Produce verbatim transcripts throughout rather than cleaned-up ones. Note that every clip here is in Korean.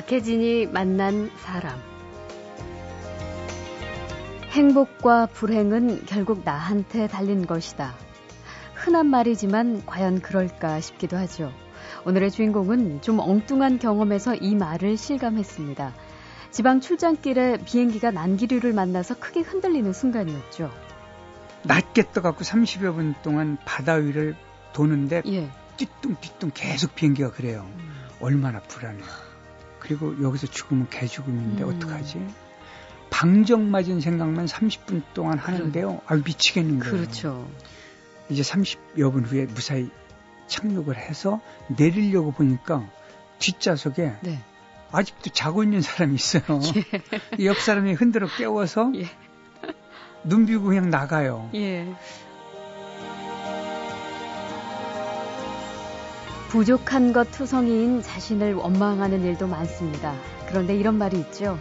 박혜진이 만난 사람. 행복과 불행은 결국 나한테 달린 것이다. 흔한 말이지만 과연 그럴까 싶기도 하죠. 오늘의 주인공은 좀 엉뚱한 경험에서 이 말을 실감했습니다. 지방 출장길에 비행기가 난기류를 만나서 크게 흔들리는 순간이었죠. 낮게 떠갖고 삼십여 분 동안 바다 위를 도는데 예. 띠뚱띠뚱 계속 비행기가 그래요. 음. 얼마나 불안해요. 그리고 여기서 죽으면 개죽음인데 음. 어떡하지? 방정 맞은 생각만 삼십 분 동안 하는데요. 아유 미치겠는 거예요. 그렇죠. 이제 삼십여 분 후에 무사히 착륙을 해서 내리려고 보니까 뒷좌석에 네. 아직도 자고 있는 사람이 있어요. 예. 옆 사람이 흔들어 깨워서 예. 눈 비우고 그냥 나가요. 예. 부족한 것 투성이인 자신을 원망하는 일도 많습니다. 그런데 이런 말이 있죠.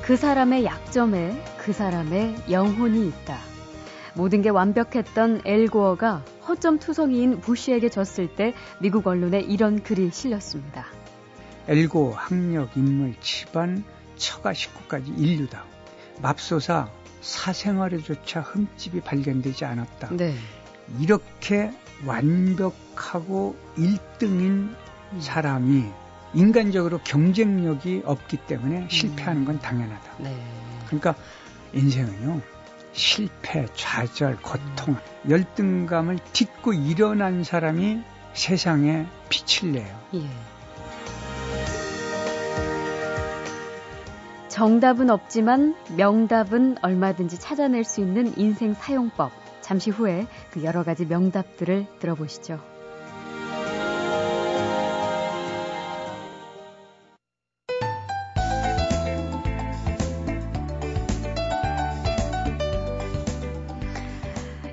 그 사람의 약점에 그 사람의 영혼이 있다. 모든 게 완벽했던 엘고어가 허점투성이인 부시에게 졌을 때 미국 언론에 이런 글이 실렸습니다. 엘고어, 학력, 인물, 집안, 처가, 식구까지 인류다. 맙소사 사생활에조차 흠집이 발견되지 않았다. 네. 이렇게 완벽하고 일 등인 사람이 인간적으로 경쟁력이 없기 때문에 실패하는 건 당연하다. 네. 그러니까 인생은요. 실패, 좌절, 고통, 열등감을 딛고 일어난 사람이 세상에 빛을 내요. 예. 정답은 없지만 명답은 얼마든지 찾아낼 수 있는 인생 사용법. 잠시 후에 그 여러 가지 명답들을 들어보시죠.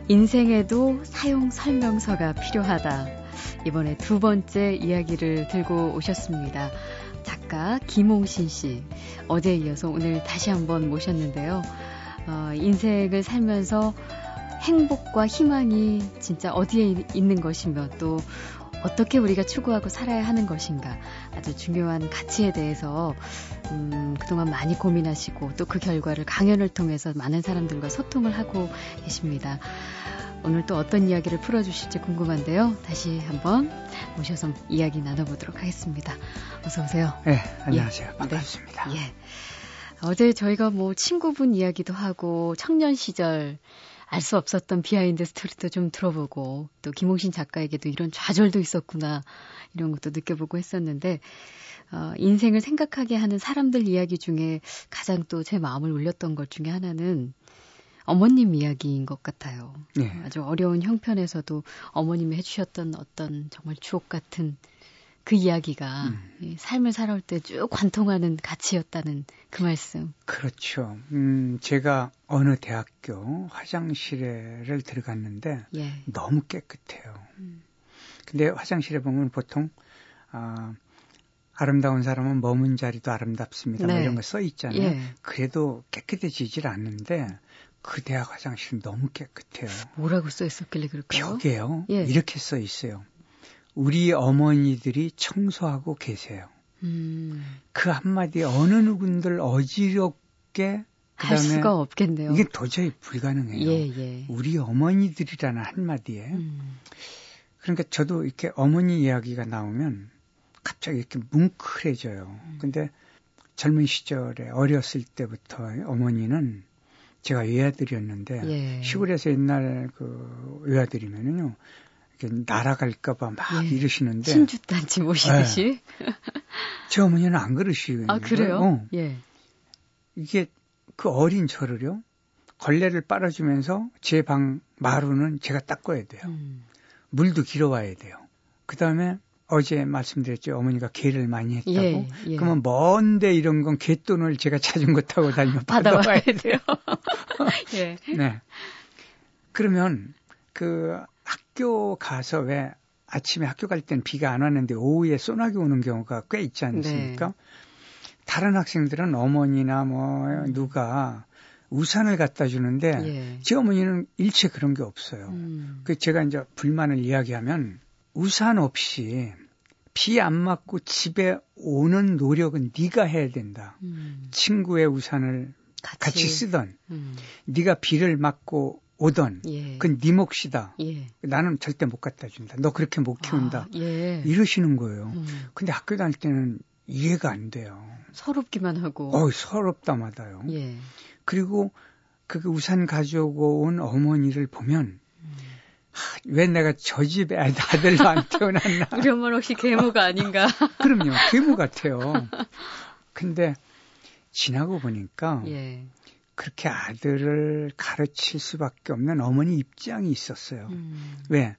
인생에도 사용설명서가 필요하다. 이번에 두 번째 이야기를 들고 오셨습니다. 작가 김홍신 씨. 어제에 이어서 오늘 다시 한번 모셨는데요. 어, 인생을 살면서 행복과 희망이 진짜 어디에 있는 것이며 또 어떻게 우리가 추구하고 살아야 하는 것인가 아주 중요한 가치에 대해서 음, 그동안 많이 고민하시고 또 그 결과를 강연을 통해서 많은 사람들과 소통을 하고 계십니다. 오늘 또 어떤 이야기를 풀어주실지 궁금한데요. 다시 한번 모셔서 이야기 나눠보도록 하겠습니다. 어서 오세요. 네, 안녕하세요. 예. 반갑습니다. 네. 예. 어제 저희가 뭐 친구분 이야기도 하고 청년 시절 알 수 없었던 비하인드 스토리도 좀 들어보고 또 김홍신 작가에게도 이런 좌절도 있었구나 이런 것도 느껴보고 했었는데 어, 인생을 생각하게 하는 사람들 이야기 중에 가장 또 제 마음을 울렸던 것 중에 하나는 어머님 이야기인 것 같아요. 네. 아주 어려운 형편에서도 어머님이 해주셨던 어떤 정말 주옥 같은 그 이야기가 음. 삶을 살아올 때 쭉 관통하는 가치였다는 그 말씀. 그렇죠. 음, 제가 어느 대학교 화장실에를 들어갔는데 예. 너무 깨끗해요. 음. 근데 화장실에 보면 보통 아, 아름다운 사람은 머문 자리도 아름답습니다. 네. 뭐 이런 거 써 있잖아요. 예. 그래도 깨끗해지질 않는데 그 대학 화장실은 너무 깨끗해요. 뭐라고 써 있었길래 그럴까요? 벽에요. 예. 이렇게 써 있어요. 우리 어머니들이 청소하고 계세요. 음. 그 한마디에 어느 누군들 어지럽게 할 수가 없겠네요. 이게 도저히 불가능해요. 예, 예. 우리 어머니들이라는 한마디에. 음. 그러니까 저도 이렇게 어머니 이야기가 나오면 갑자기 이렇게 뭉클해져요. 음. 근데 젊은 시절에 어렸을 때부터 어머니는 제가 외아들이었는데 예. 시골에서 옛날 그 외아들이면은요. 날아갈까봐 막 예, 이러시는데 신주단지 모시듯이 네. 제 어머니는 안 그러시거든요. 아 그래요? 어. 예. 이게 그 어린 저를요 걸레를 빨아주면서 제 방 마루는 제가 닦아야 돼요. 음. 물도 길어와야 돼요. 그 다음에 어제 말씀드렸죠. 어머니가 개를 많이 했다고. 예, 예. 그러면 뭔데 이런 건 개돈을 제가 찾은 것 타고 다니면 받아와야 돼요. 예. 네. 그러면 그 학교 가서 왜 아침에 학교 갈 땐 비가 안 왔는데 오후에 소나기 오는 경우가 꽤 있지 않습니까? 네. 다른 학생들은 어머니나 뭐 누가 우산을 갖다 주는데 예. 제 어머니는 일체 그런 게 없어요. 음. 그 제가 이제 불만을 이야기하면 우산 없이 비 안 맞고 집에 오는 노력은 네가 해야 된다. 음. 친구의 우산을 같이, 같이 쓰던, 음. 네가 비를 맞고 오던, 예. 그건 네 몫이다. 예. 나는 절대 못 갖다 준다. 너 그렇게 못 키운다. 아, 예. 이러시는 거예요. 음. 근데 학교 다닐 때는 이해가 안 돼요. 서럽기만 하고. 어, 서럽다마다요. 예. 그리고 그 우산 가지고 온 어머니를 보면 음. 하, 왜 내가 저 집 아들로 안 태어났나. 우리 엄마는 혹시 계모가 아닌가. 그럼요. 계모 같아요. 근데 지나고 보니까 예. 그렇게 아들을 가르칠 수밖에 없는 어머니 입장이 있었어요. 음. 왜?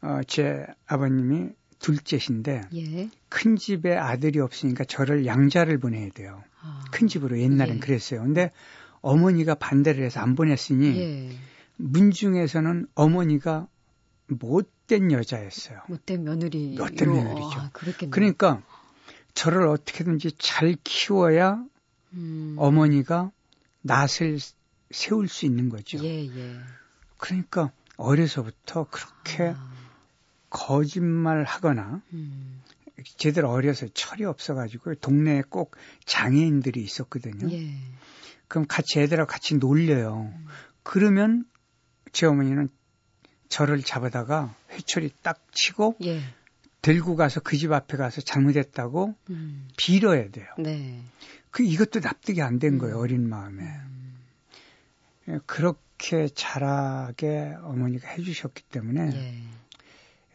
어, 제 아버님이 둘째신데 예. 큰 집에 아들이 없으니까 저를 양자를 보내야 돼요. 아. 큰 집으로 옛날엔 예. 그랬어요. 근데 어머니가 반대를 해서 안 보냈으니 예. 문중에서는 어머니가 못된 여자였어요. 못된 며느리. 못된 며느리죠. 아, 그러니까 저를 어떻게든지 잘 키워야 음. 어머니가 낯을 세울 수 있는 거죠. 예, 예. 그러니까 어려서부터 그렇게 아. 거짓말하거나 음. 제대로 어려서 철이 없어가지고 동네에 꼭 장애인들이 있었거든요. 예. 그럼 같이 애들하고 같이 놀려요. 음. 그러면 제 어머니는 저를 잡아다가 회초리 딱 치고 예. 들고 가서 그 집 앞에 가서 잘못했다고 음. 빌어야 돼요. 네. 그 이것도 납득이 안 된 거예요. 음. 어린 마음에. 음. 그렇게 자라게 어머니가 해주셨기 때문에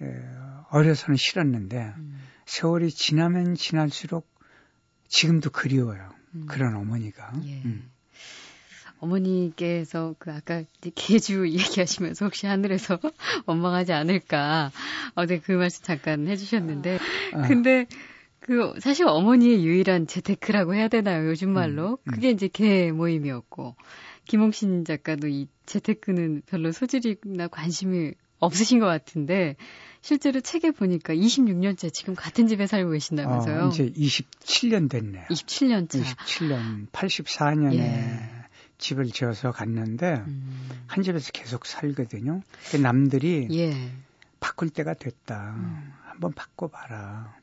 예. 에, 어려서는 싫었는데 음. 세월이 지나면 지날수록 지금도 그리워요. 음. 그런 어머니가. 예. 음. 어머니께서 그 아까 계주 얘기하시면서 혹시 하늘에서 원망하지 않을까. 어, 네, 그 말씀 잠깐 해주셨는데. 아, 아. 근데 그 사실 어머니의 유일한 재테크라고 해야 되나요? 요즘 말로. 음, 음. 그게 이제 개 모임이었고. 김홍신 작가도 이 재테크는 별로 소질이나 관심이 없으신 것 같은데 실제로 책에 보니까 이십육 년째 지금 같은 집에 살고 계신다면서요? 어, 이제 이십칠 년 됐네요. 이십칠 년째. 이십칠 년, 팔십사 년에 예. 집을 지어서 갔는데 음. 한 집에서 계속 살거든요. 남들이 예. 바꿀 때가 됐다. 음. 한번 바꿔봐라.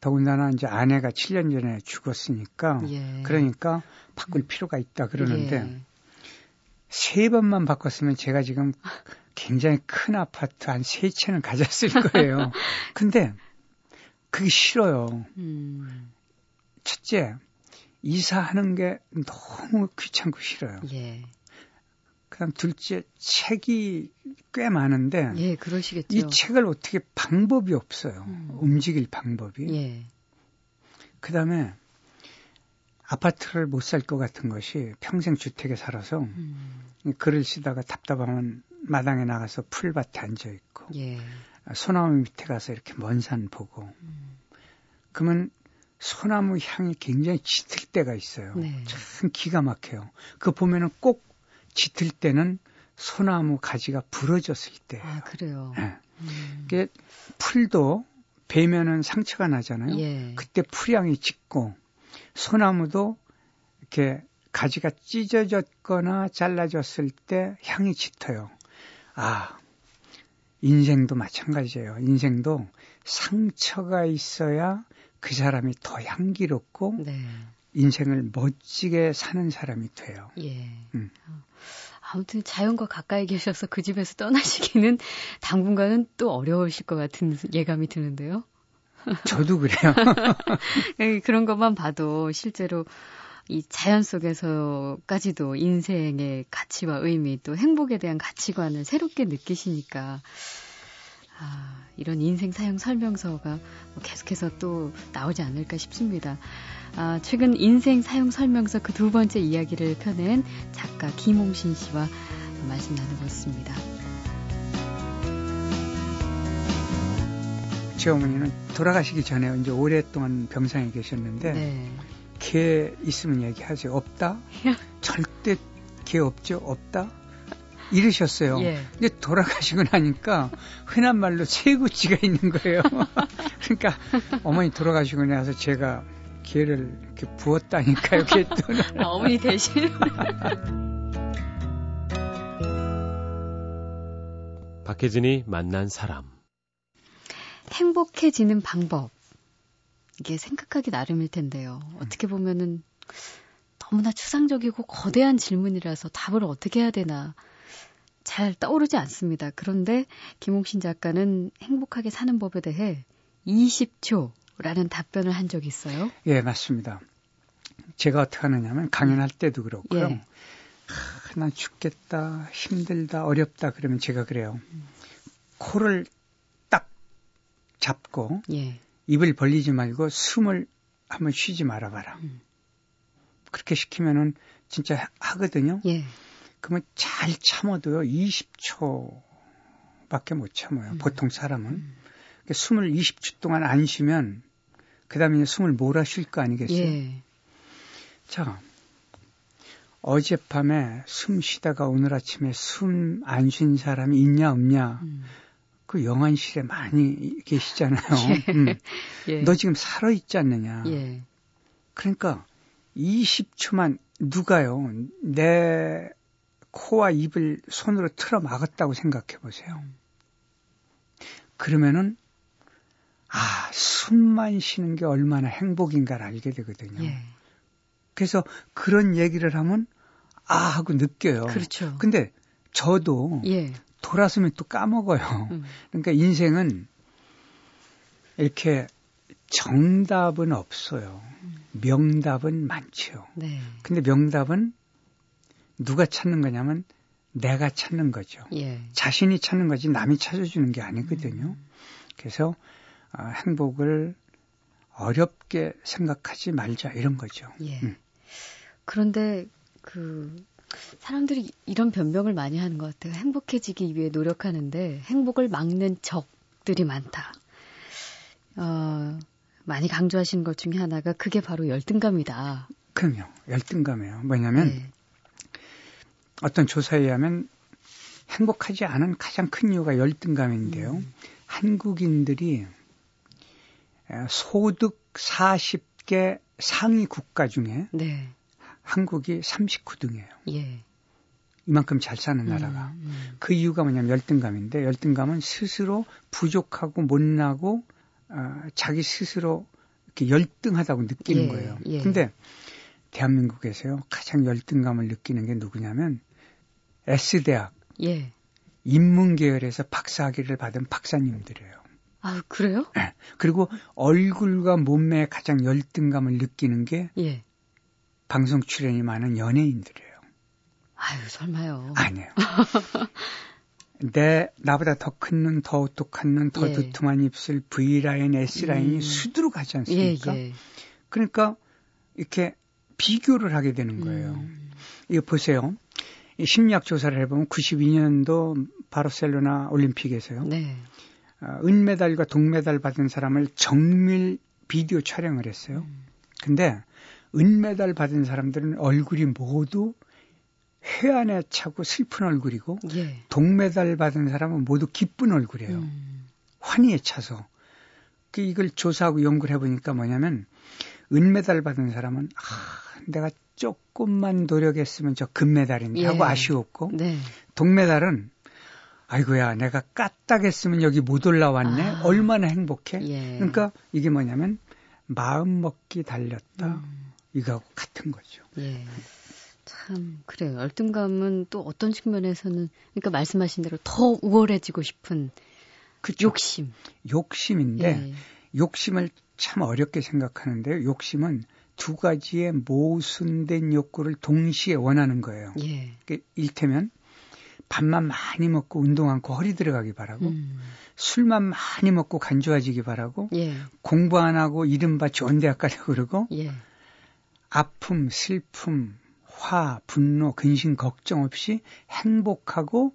더군다나 이제 아내가 칠 년 전에 죽었으니까 예. 그러니까 바꿀 음. 필요가 있다 그러는데 예. 세 번만 바꿨으면 제가 지금 굉장히 큰 아파트 한 세 채는 가졌을 거예요. 근데 그게 싫어요. 음. 첫째, 이사하는 게 너무 귀찮고 싫어요. 예. 그다음 둘째, 책이 꽤 많은데 예, 그러시겠죠. 이 책을 어떻게 방법이 없어요. 음. 움직일 방법이. 예. 그다음에 아파트를 못 살 것 같은 것이 평생 주택에 살아서 음. 글을 쓰다가 답답하면 마당에 나가서 풀밭에 앉아있고 예. 소나무 밑에 가서 이렇게 먼 산 보고 음. 그러면 소나무 향이 굉장히 짙을 때가 있어요. 네. 참 기가 막혀요. 그거 보면은 꼭 짙을 때는 소나무 가지가 부러졌을 때예요. 아, 그래요? 네. 음. 그게 풀도 베면은 상처가 나잖아요. 예. 그때 풀향이 짙고 소나무도 이렇게 가지가 찢어졌거나 잘라졌을 때 향이 짙어요. 아, 인생도 마찬가지예요. 인생도 상처가 있어야 그 사람이 더 향기롭고 네. 인생을 멋지게 사는 사람이 돼요. 예. 음. 아무튼 자연과 가까이 계셔서 그 집에서 떠나시기는 당분간은 또 어려우실 것 같은 예감이 드는데요. 저도 그래요. 그런 것만 봐도 실제로 이 자연 속에서까지도 인생의 가치와 의미 또 행복에 대한 가치관을 새롭게 느끼시니까 아, 이런 인생 사용 설명서가 계속해서 또 나오지 않을까 싶습니다. 아, 최근 인생 사용 설명서 그 두 번째 이야기를 펴낸 작가 김홍신 씨와 말씀 나누고 있습니다. 제 어머니는 돌아가시기 전에 이제 오랫동안 병상에 계셨는데 네. 개 있으면 얘기하세요. 없다? 절대 개 없죠? 없다? 이러셨어요. 예. 근데 돌아가시고 나니까 흔한 말로 새구치가 있는 거예요. 그러니까 어머니 돌아가시고 나서 제가 개를 이렇게 부었다니까요. 개돈을. 아, 어머니 대신. 박혜진이 만난 사람. 행복해지는 방법. 이게 생각하기 나름일 텐데요. 어떻게 보면은 너무나 추상적이고 거대한 질문이라서 답을 어떻게 해야 되나 잘 떠오르지 않습니다. 그런데 김홍신 작가는 행복하게 사는 법에 대해 이십 초라는 답변을 한 적이 있어요. 예, 맞습니다. 제가 어떻게 하느냐면 강연할 때도 그렇고요. 예. 하, 난 죽겠다, 힘들다, 어렵다 그러면 제가 그래요. 음. 코를 딱 잡고 예. 입을 벌리지 말고 숨을 한번 쉬지 말아봐라. 음. 그렇게 시키면은 진짜 하거든요. 예. 그러면 잘 참아도요 이십 초밖에 못 참아요. 음. 보통 사람은. 음. 그러니까 숨을 이십 초 동안 안 쉬면 그 다음에 숨을 몰아 쉴 거 아니겠어요. 예. 자, 어젯밤에 숨 쉬다가 오늘 아침에 숨 안 쉰 사람이 있냐 없냐. 음. 그 영안실에 많이 계시잖아요. 예. 음. 예. 너 지금 살아있지 않느냐. 예. 그러니까 이십 초만 누가요 내 코와 입을 손으로 틀어 막았다고 생각해 보세요. 그러면은 아, 숨만 쉬는 게 얼마나 행복인가를 알게 되거든요. 예. 그래서 그런 얘기를 하면 아 하고 느껴요. 그렇죠. 근데 저도 예. 돌아서면 또 까먹어요. 음. 그러니까 인생은 이렇게 정답은 없어요. 명답은 많죠. 네. 근데 명답은 누가 찾는 거냐면 내가 찾는 거죠. 예. 자신이 찾는 거지 남이 찾아주는 게 아니거든요. 음. 그래서 어, 행복을 어렵게 생각하지 말자 이런 거죠. 예. 음. 그런데 그 사람들이 이런 변명을 많이 하는 것 같아요. 행복해지기 위해 노력하는데 행복을 막는 적들이 많다. 어, 많이 강조하시는 것 중에 하나가 그게 바로 열등감이다. 그럼요. 열등감이에요. 뭐냐면 네. 어떤 조사에 의하면 행복하지 않은 가장 큰 이유가 열등감인데요. 음. 한국인들이 소득 사십 개 상위 국가 중에 네. 한국이 삼십구 등이에요. 예. 이만큼 잘 사는 나라가. 음, 음. 그 이유가 뭐냐면 열등감인데 열등감은 스스로 부족하고 못나고 어, 자기 스스로 이렇게 열등하다고 느끼는 예, 거예요. 예. 근데 대한민국에서요 가장 열등감을 느끼는 게 누구냐면 S대학 예. 인문계열에서 박사학위를 받은 박사님들이에요. 아 그래요? 네. 그리고 얼굴과 몸매에 가장 열등감을 느끼는 게 예. 방송 출연이 많은 연예인들이에요. 아유 설마요. 아니에요. 내 나보다 더 큰 눈, 더 오똑한 눈, 더 예. 두툼한 입술, V라인, S라인이 음. 수두로 가지 않습니까? 예, 예. 그러니까 이렇게 비교를 하게 되는 거예요. 음. 이거 보세요. 심리학 조사를 해보면 구십이 년도 바르셀로나 올림픽에서요. 네. 어, 은메달과 동메달 받은 사람을 정밀 비디오 촬영을 했어요. 음. 근데 은메달 받은 사람들은 얼굴이 모두 회한에 차고 슬픈 얼굴이고 예. 동메달 받은 사람은 모두 기쁜 얼굴이에요. 음. 환희에 차서. 이걸 조사하고 연구를 해보니까 뭐냐면 은메달 받은 사람은 아, 내가 조금만 노력했으면 저 금메달인데 예. 하고 아쉬웠고 네. 동메달은 아이고야 내가 까딱했으면 여기 못 올라왔네. 아. 얼마나 행복해. 예. 그러니까 이게 뭐냐면 마음먹기 달렸다. 음. 이거하고 같은 거죠. 예. 참 그래요. 열등감은 또 어떤 측면에서는 그러니까 말씀하신 대로 더 우월해지고 싶은 그쵸? 욕심. 욕심인데 예. 욕심을 참 어렵게 생각하는데요. 욕심은 두 가지의 모순된 욕구를 동시에 원하는 거예요. 예. 그러니까 일테면 밥만 많이 먹고 운동 않고 허리 들어가기 바라고 음. 술만 많이 먹고 간주해지기 바라고 예. 공부 안 하고 이른바 좋은 대학 가려고 그러고 예. 아픔, 슬픔 화, 분노, 근심, 걱정 없이 행복하고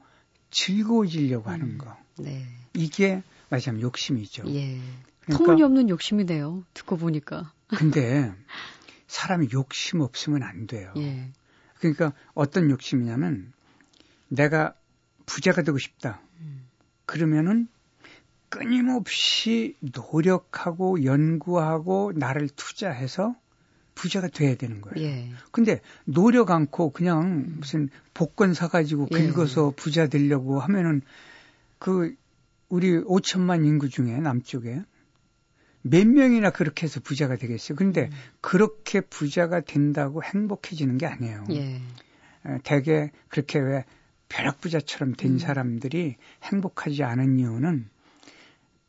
즐거워지려고 음, 하는 거. 네. 이게 말하자면 욕심이죠. 예. 그러니까, 터무니없는 욕심이네요. 듣고 보니까. 근데 사람이 욕심 없으면 안 돼요. 예. 그러니까 어떤 욕심이냐면 내가 부자가 되고 싶다. 음. 그러면은 끊임없이 노력하고 연구하고 나를 투자해서 부자가 돼야 되는 거예요. 예. 근데 노력 않고 그냥 무슨 복권 사가지고 긁어서 예. 부자 되려고 하면은 그 우리 오천만 인구 중에 남쪽에 몇 명이나 그렇게 해서 부자가 되겠어요. 그런데 음. 그렇게 부자가 된다고 행복해지는 게 아니에요. 예. 대개 그렇게 왜 벼락부자처럼 된 음. 사람들이 행복하지 않은 이유는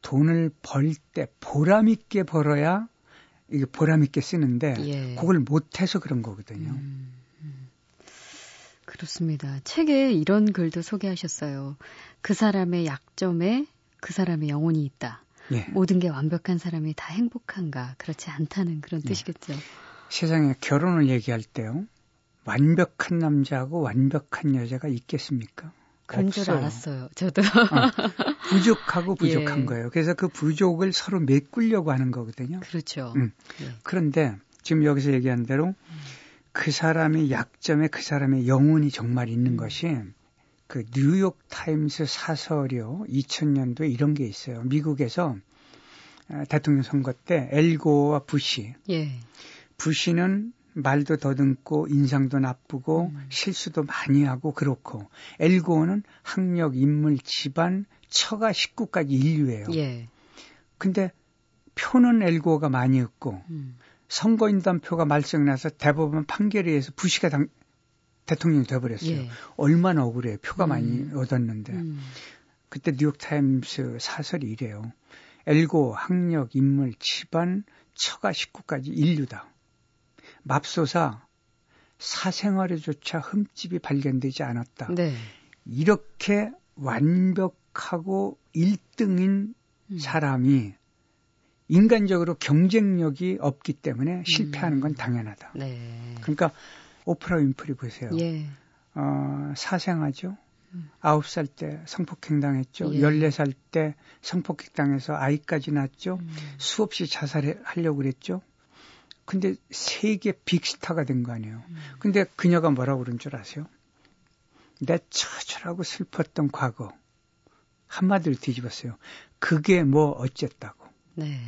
돈을 벌 때 보람있게 벌어야 이게 보람있게 쓰는데 예. 그걸 못해서 그런 거거든요. 음. 음. 그렇습니다. 책에 이런 글도 소개하셨어요. 그 사람의 약점에 그 사람의 영혼이 있다. 예. 모든 게 완벽한 사람이 다 행복한가? 그렇지 않다는 그런 뜻이겠죠. 예. 세상에 결혼을 얘기할 때요. 완벽한 남자하고 완벽한 여자가 있겠습니까? 그런 없어요. 줄 알았어요. 저도. 어, 부족하고 부족한 예. 거예요. 그래서 그 부족을 서로 메꾸려고 하는 거거든요. 그렇죠. 음. 예. 그런데 지금 여기서 얘기한 대로 음. 그 사람의 약점에 그 사람의 영혼이 정말 있는 음. 것이 그 뉴욕타임스 사설이요. 이천 년도에 이런 게 있어요. 미국에서 대통령 선거 때 엘고어와 부시. 예. 부시는 말도 더듬고 인상도 나쁘고 음. 실수도 많이 하고 그렇고 엘고어는 학력, 인물, 집안, 처가 식구까지 인류예요. 예. 근데 표는 엘고어가 많이 얻고 음. 선거인단 표가 말썽이 나서 대법원 판결에 의해서 부시가 당, 대통령이 돼버렸어요. 예. 얼마나 억울해요. 표가 음. 많이 얻었는데. 음. 그때 뉴욕타임스 사설이 이래요. 엘고어, 학력, 인물, 집안, 처가 식구까지 인류다. 맙소사 사생활에조차 흠집이 발견되지 않았다. 네. 이렇게 완벽하고 일 등인 음. 사람이 인간적으로 경쟁력이 없기 때문에 실패하는 건 당연하다. 네. 그러니까 오프라 윈프리 보세요. 예. 어, 사생아죠. 음. 아홉 살 때 성폭행당했죠. 예. 열네 살 때 성폭행당해서 아이까지 낳았죠. 음. 수없이 자살하려고 그랬죠. 근데 세계 빅스타가 된 거 아니에요. 음. 근데 그녀가 뭐라고 그런 줄 아세요? 내 처절하고 슬펐던 과거. 한마디로 뒤집었어요. 그게 뭐 어쨌다고. 네.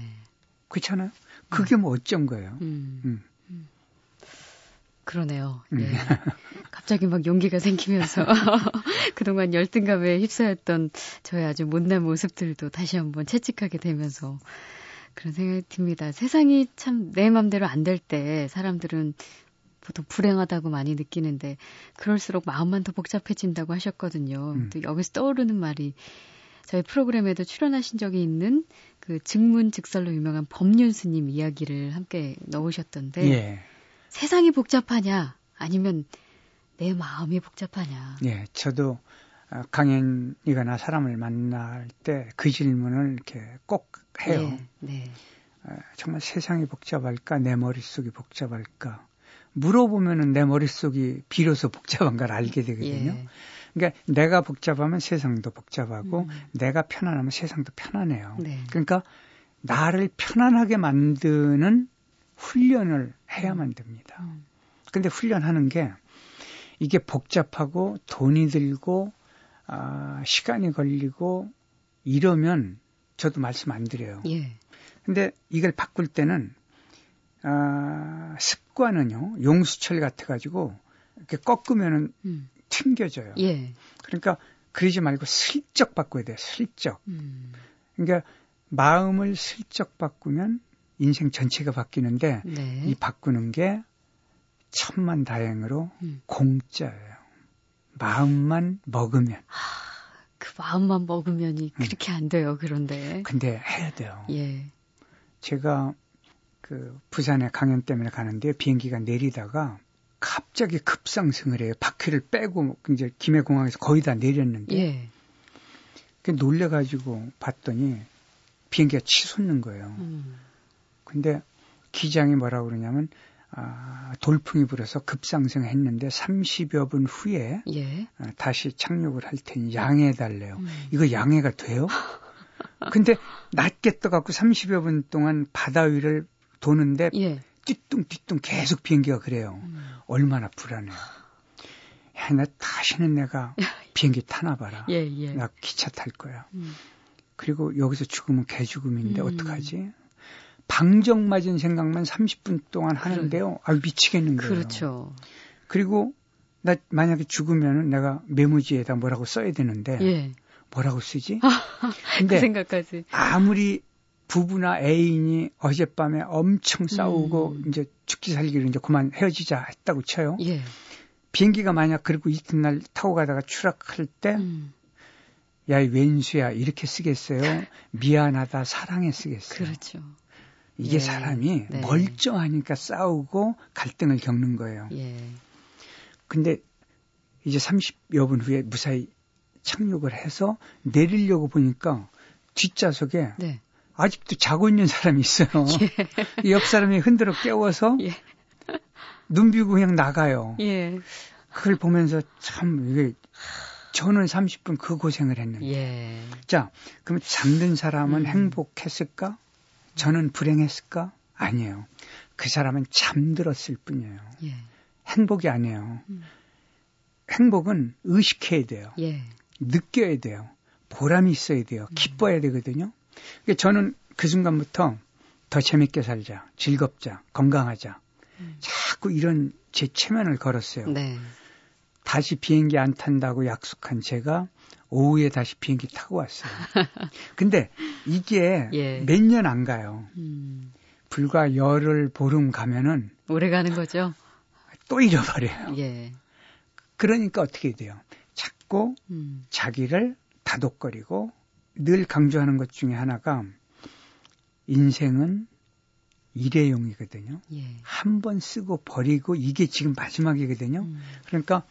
그렇잖아요? 그게 음. 뭐 어쩐 거예요. 음. 음. 음. 그러네요. 음. 예. 갑자기 막 용기가 생기면서 그동안 열등감에 휩싸였던 저의 아주 못난 모습들도 다시 한번 채찍하게 되면서 그런 생각이 듭니다. 세상이 참 내 맘대로 안 될 때 사람들은 보통 불행하다고 많이 느끼는데 그럴수록 마음만 더 복잡해진다고 하셨거든요. 음. 또 여기서 떠오르는 말이 저희 프로그램에도 출연하신 적이 있는 그 증문즉설로 유명한 법륜 스님 이야기를 함께 넣으셨던데 예. 세상이 복잡하냐 아니면 내 마음이 복잡하냐. 예, 저도 강연이거나 사람을 만날 때 그 질문을 이렇게 꼭 해요. 네, 네. 정말 세상이 복잡할까? 내 머릿속이 복잡할까? 물어보면은 내 머릿속이 비로소 복잡한 걸 알게 되거든요. 예. 그러니까 내가 복잡하면 세상도 복잡하고 음. 내가 편안하면 세상도 편안해요. 네. 그러니까 나를 편안하게 만드는 훈련을 해야만 됩니다. 음. 근데 훈련하는 게 이게 복잡하고 돈이 들고 아, 시간이 걸리고 이러면 저도 말씀 안 드려요. 예. 근데 이걸 바꿀 때는, 아, 습관은요, 용수철 같아가지고, 이렇게 꺾으면은 음. 튕겨져요. 예. 그러니까 그러지 말고 슬쩍 바꿔야 돼요. 슬쩍. 음. 그러니까 마음을 슬쩍 바꾸면 인생 전체가 바뀌는데, 네. 이 바꾸는 게 천만 다행으로 음. 공짜예요. 마음만 먹으면. 하. 그 마음만 먹으면이 그렇게 안 돼요. 그런데. 근데 해야 돼요. 예. 제가 그 부산에 강연 때문에 가는데 비행기가 내리다가 갑자기 급상승을 해요. 바퀴를 빼고 이제 김해공항에서 거의 다 내렸는데. 예. 놀래가지고 봤더니 비행기가 치솟는 거예요. 음. 근데 기장이 뭐라고 그러냐면 아, 돌풍이 불어서 급상승했는데 삼십여 분 후에 예. 아, 다시 착륙을 할 테니 양해해달래요. 음. 이거 양해가 돼요? 근데 낮게 떠갖고 삼십여 분 동안 바다 위를 도는데 예. 띠뚱띠뚱 계속 비행기가 그래요. 음. 얼마나 불안해요. 야, 나 다시는 내가 비행기 타나 봐라. 예, 예. 나 기차 탈 거야. 음. 그리고 여기서 죽으면 개죽음인데 음. 어떡하지? 방정 맞은 생각만 삼십 분 동안 하는데요. 아유, 미치겠는 거예요. 그렇죠. 그리고, 나 만약에 죽으면 내가 메모지에다 뭐라고 써야 되는데, 예. 뭐라고 쓰지? 근데 그 생각까지. 아무리 부부나 애인이 어젯밤에 엄청 싸우고 음. 이제 죽기 살기로 이제 그만 헤어지자 했다고 쳐요. 예. 비행기가 만약 그리고 이튿날 타고 가다가 추락할 때 음. 야, 이 왼수야 이렇게 쓰겠어요? 미안하다, 사랑해 쓰겠어요? 그렇죠. 이게 예. 사람이 네. 멀쩡하니까 싸우고 갈등을 겪는 거예요. 예. 근데 이제 삼십여 분 후에 무사히 착륙을 해서 내리려고 보니까 뒷좌석에 네. 아직도 자고 있는 사람이 있어요. 예. 옆 사람이 흔들어 깨워서 예. 눈 비고 그냥 나가요. 예. 그걸 보면서 참 이게 저는 삼십 분 그 고생을 했는데. 예. 자, 그럼 잠든 사람은 음. 행복했을까? 저는 불행했을까? 아니에요. 그 사람은 잠들었을 뿐이에요. 예. 행복이 아니에요. 음. 행복은 의식해야 돼요. 예. 느껴야 돼요. 보람이 있어야 돼요. 음. 기뻐야 되거든요. 그러니까 저는 그 순간부터 더 재밌게 살자, 즐겁자, 건강하자. 음. 자꾸 이런 제 체면을 걸었어요. 네. 다시 비행기 안 탄다고 약속한 제가 오후에 다시 비행기 타고 왔어요. 근데 이게 예. 몇 년 안 가요. 음. 불과 열흘 보름 가면은 오래 가는 거죠. 또 잃어버려요. 예. 그러니까 어떻게 돼요? 자꾸 음. 자기를 다독거리고 늘 강조하는 것 중에 하나가 인생은 일회용이거든요. 예. 한 번 쓰고 버리고 이게 지금 마지막이거든요. 음. 그러니까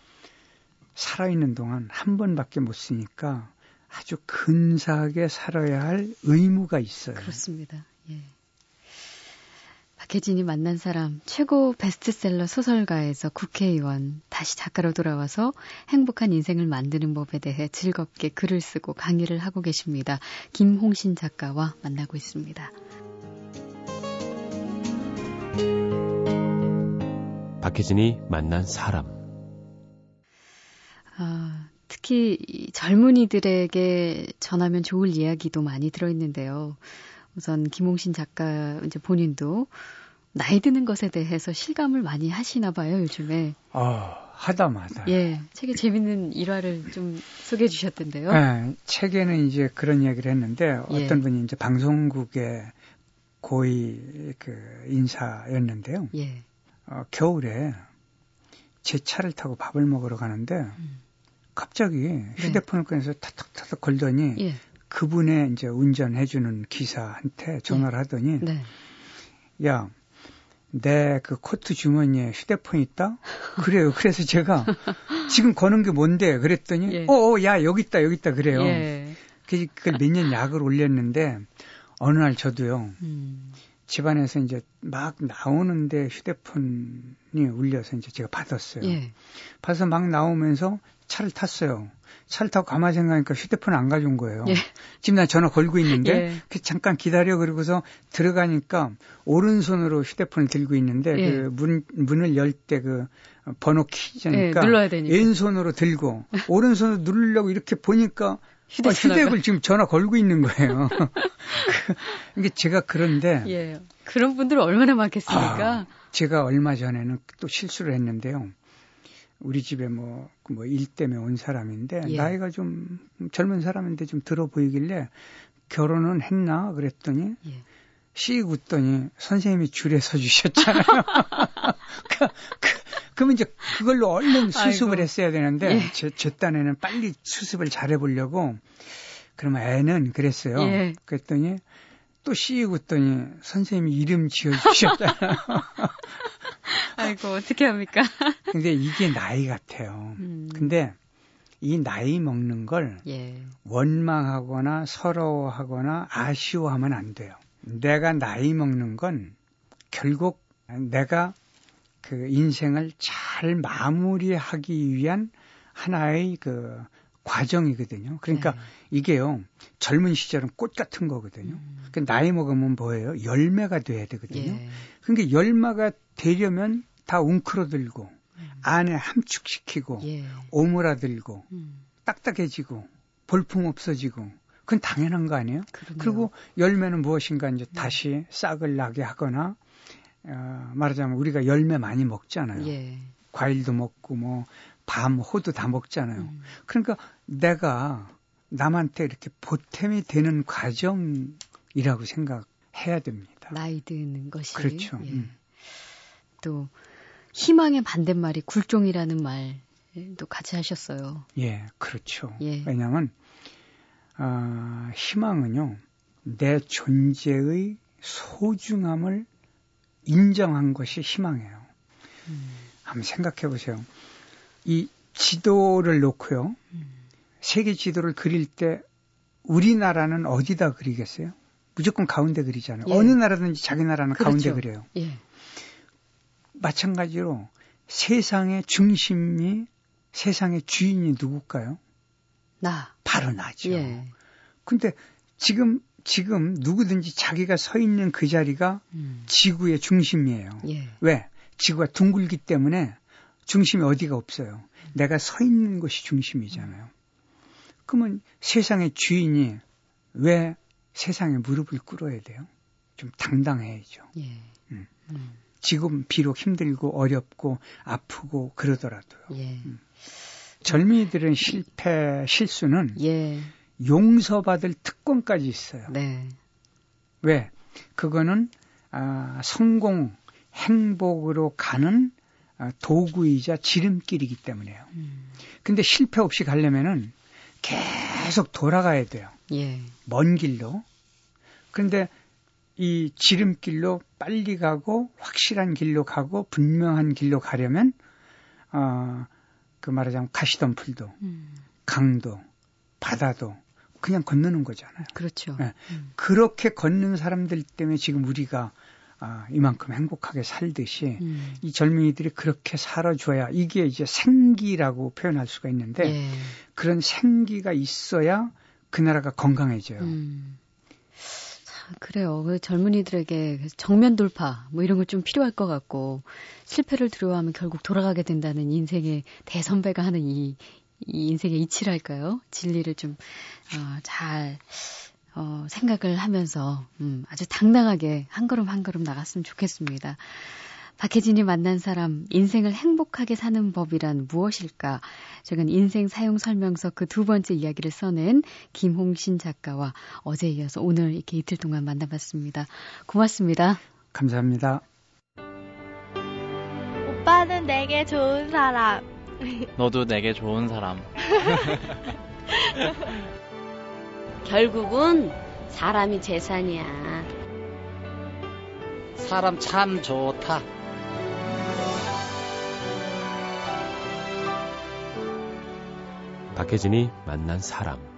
살아있는 동안 한 번밖에 못 쓰니까 아주 근사하게 살아야 할 의무가 있어요. 그렇습니다. 예. 박혜진이 만난 사람, 최고 베스트셀러 소설가에서 국회의원, 다시 작가로 돌아와서 행복한 인생을 만드는 법에 대해 즐겁게 글을 쓰고 강의를 하고 계십니다. 김홍신 작가와 만나고 있습니다. 박혜진이 만난 사람. 아, 특히 젊은이들에게 전하면 좋을 이야기도 많이 들어있는데요. 우선 김홍신 작가 이제 본인도 나이 드는 것에 대해서 실감을 많이 하시나 봐요, 요즘에. 아, 하다 마다. 예, 책에 재밌는 일화를 좀 소개해 주셨던데요. 네, 책에는 이제 그런 이야기를 했는데 예. 어떤 분이 이제 방송국의 고위 그 인사였는데요. 예. 어, 겨울에 제 차를 타고 밥을 먹으러 가는데 음. 갑자기 휴대폰을 네. 꺼내서 타닥타닥 걸더니 예. 그분의 이제 운전해주는 기사한테 전화를 예. 하더니 네. 야, 내 그 코트 주머니에 휴대폰 있다? 그래요. 그래서 제가 지금 거는 게 뭔데? 그랬더니 예. 어어, 야, 여기 있다, 여기 있다 그래요. 예. 그래서 그걸 몇 년 약을 올렸는데 어느 날 저도요. 음. 집안에서 이제 막 나오는데 휴대폰이 울려서 이제 제가 받았어요. 예. 받아서 막 나오면서 차를 탔어요. 차를 타고 가만히 생각하니까 휴대폰 안 가져온 거예요. 예. 지금 나 전화 걸고 있는데 예. 잠깐 기다려. 그러고서 들어가니까 오른손으로 휴대폰을 들고 있는데 예. 그 문, 문을 열 때 그 번호 키자니까 예, 눌러야 되니까. 왼손으로 들고 오른손으로 누르려고 이렇게 보니까 휴대 어, 휴대폰을 지금 전화 걸고 있는 거예요. 이게 제가 그런데 예, 그런 분들 얼마나 많겠습니까? 아, 제가 얼마 전에는 또 실수를 했는데요. 우리 집에 뭐, 뭐 일 때문에 온 사람인데 예. 나이가 좀 젊은 사람인데 좀 들어 보이길래 결혼은 했나 그랬더니 예. 씩 웃더니 선생님이 줄에 서 주셨잖아요. 그, 그, 그러면 이제 그걸로 얼른 수습을 아이고. 했어야 되는데 예. 제, 제 딴에는 빨리 수습을 잘해보려고 그러면 애는 그랬어요. 예. 그랬더니 또 씩 웃더니 선생님이 이름 지어주셨잖아요. 아이고 어떻게 합니까? 근데 이게 나이 같아요. 음. 근데 이 나이 먹는 걸 예. 원망하거나 서러워하거나 아쉬워하면 안 돼요. 내가 나이 먹는 건 결국 내가 그 인생을 잘 마무리하기 위한 하나의 그 과정이거든요. 그러니까 네. 이게요, 젊은 시절은 꽃 같은 거거든요. 음. 그러니까 나이 먹으면 뭐예요? 열매가 돼야 되거든요. 예. 그러니까 열매가 되려면 다 웅크러들고 음. 안에 함축시키고 예. 오므라들고 음. 딱딱해지고 볼품 없어지고 그건 당연한 거 아니에요? 그러네요. 그리고 열매는 무엇인가 이제 다시 싹을 나게 하거나 어, 말하자면 우리가 열매 많이 먹잖아요. 예. 과일도 먹고 뭐 밤, 호두 다 먹잖아요. 음. 그러니까 내가 남한테 이렇게 보탬이 되는 과정이 이라고 생각해야 됩니다. 나이 드는 것이. 그렇죠. 예. 음. 또 희망의 반대말이 굴종이라는 말도 같이 하셨어요. 예, 그렇죠. 예. 왜냐하면 아, 희망은요. 내 존재의 소중함을 인정한 것이 희망이에요. 음. 한번 생각해 보세요. 이 지도를 놓고요. 음. 세계 지도를 그릴 때 우리나라는 어디다 그리겠어요? 무조건 가운데 그리잖아요. 예. 어느 나라든지 자기 나라는 그렇죠. 가운데 그려요. 예. 마찬가지로 세상의 중심이, 세상의 주인이 누굴까요? 나. 바로 나죠. 예. 근데 지금, 지금 누구든지 자기가 서 있는 그 자리가 음. 지구의 중심이에요. 예. 왜? 지구가 둥글기 때문에 중심이 어디가 없어요. 음. 내가 서 있는 것이 중심이잖아요. 음. 그러면 세상의 주인이 왜 세상에 무릎을 꿇어야 돼요? 좀 당당해야죠. 예. 음. 음. 지금 비록 힘들고 어렵고 아프고 그러더라도요. 예. 음. 젊은이들은 실패, 실수는 예. 용서받을 특권까지 있어요. 네. 왜? 그거는 아, 성공, 행복으로 가는 아, 도구이자 지름길이기 때문에요. 음. 근데 실패 없이 가려면은 계속 돌아가야 돼요. 예. 먼 길로. 그런데 이 지름길로 빨리 가고 확실한 길로 가고 분명한 길로 가려면 어, 그 말하자면 가시덤불도 음. 강도 바다도 그냥 건너는 거잖아요. 그렇죠. 네. 음. 그렇게 걷는 사람들 때문에 지금 우리가 아, 이만큼 행복하게 살듯이 음. 이 젊은이들이 그렇게 살아줘야 이게 이제 생기라고 표현할 수가 있는데 예. 그런 생기가 있어야 그 나라가 건강해져요. 음. 그래요. 젊은이들에게 정면 돌파 뭐 이런 거 좀 필요할 것 같고 실패를 두려워하면 결국 돌아가게 된다는 인생의 대선배가 하는 이, 이 인생의 이치랄까요? 진리를 좀 어, 잘 어, 생각을 하면서 음, 아주 당당하게 한 걸음 한 걸음 나갔으면 좋겠습니다. 박혜진이 만난 사람, 인생을 행복하게 사는 법이란 무엇일까? 최근 인생 사용 설명서 그 두 번째 이야기를 써낸 김홍신 작가와 어제 이어서 오늘 이렇게 이틀 동안 만나봤습니다. 고맙습니다. 감사합니다. 오빠는 내게 좋은 사람. 너도 내게 좋은 사람. 결국은 사람이 재산이야. 사람 참 좋다. 박혜진이 만난 사람.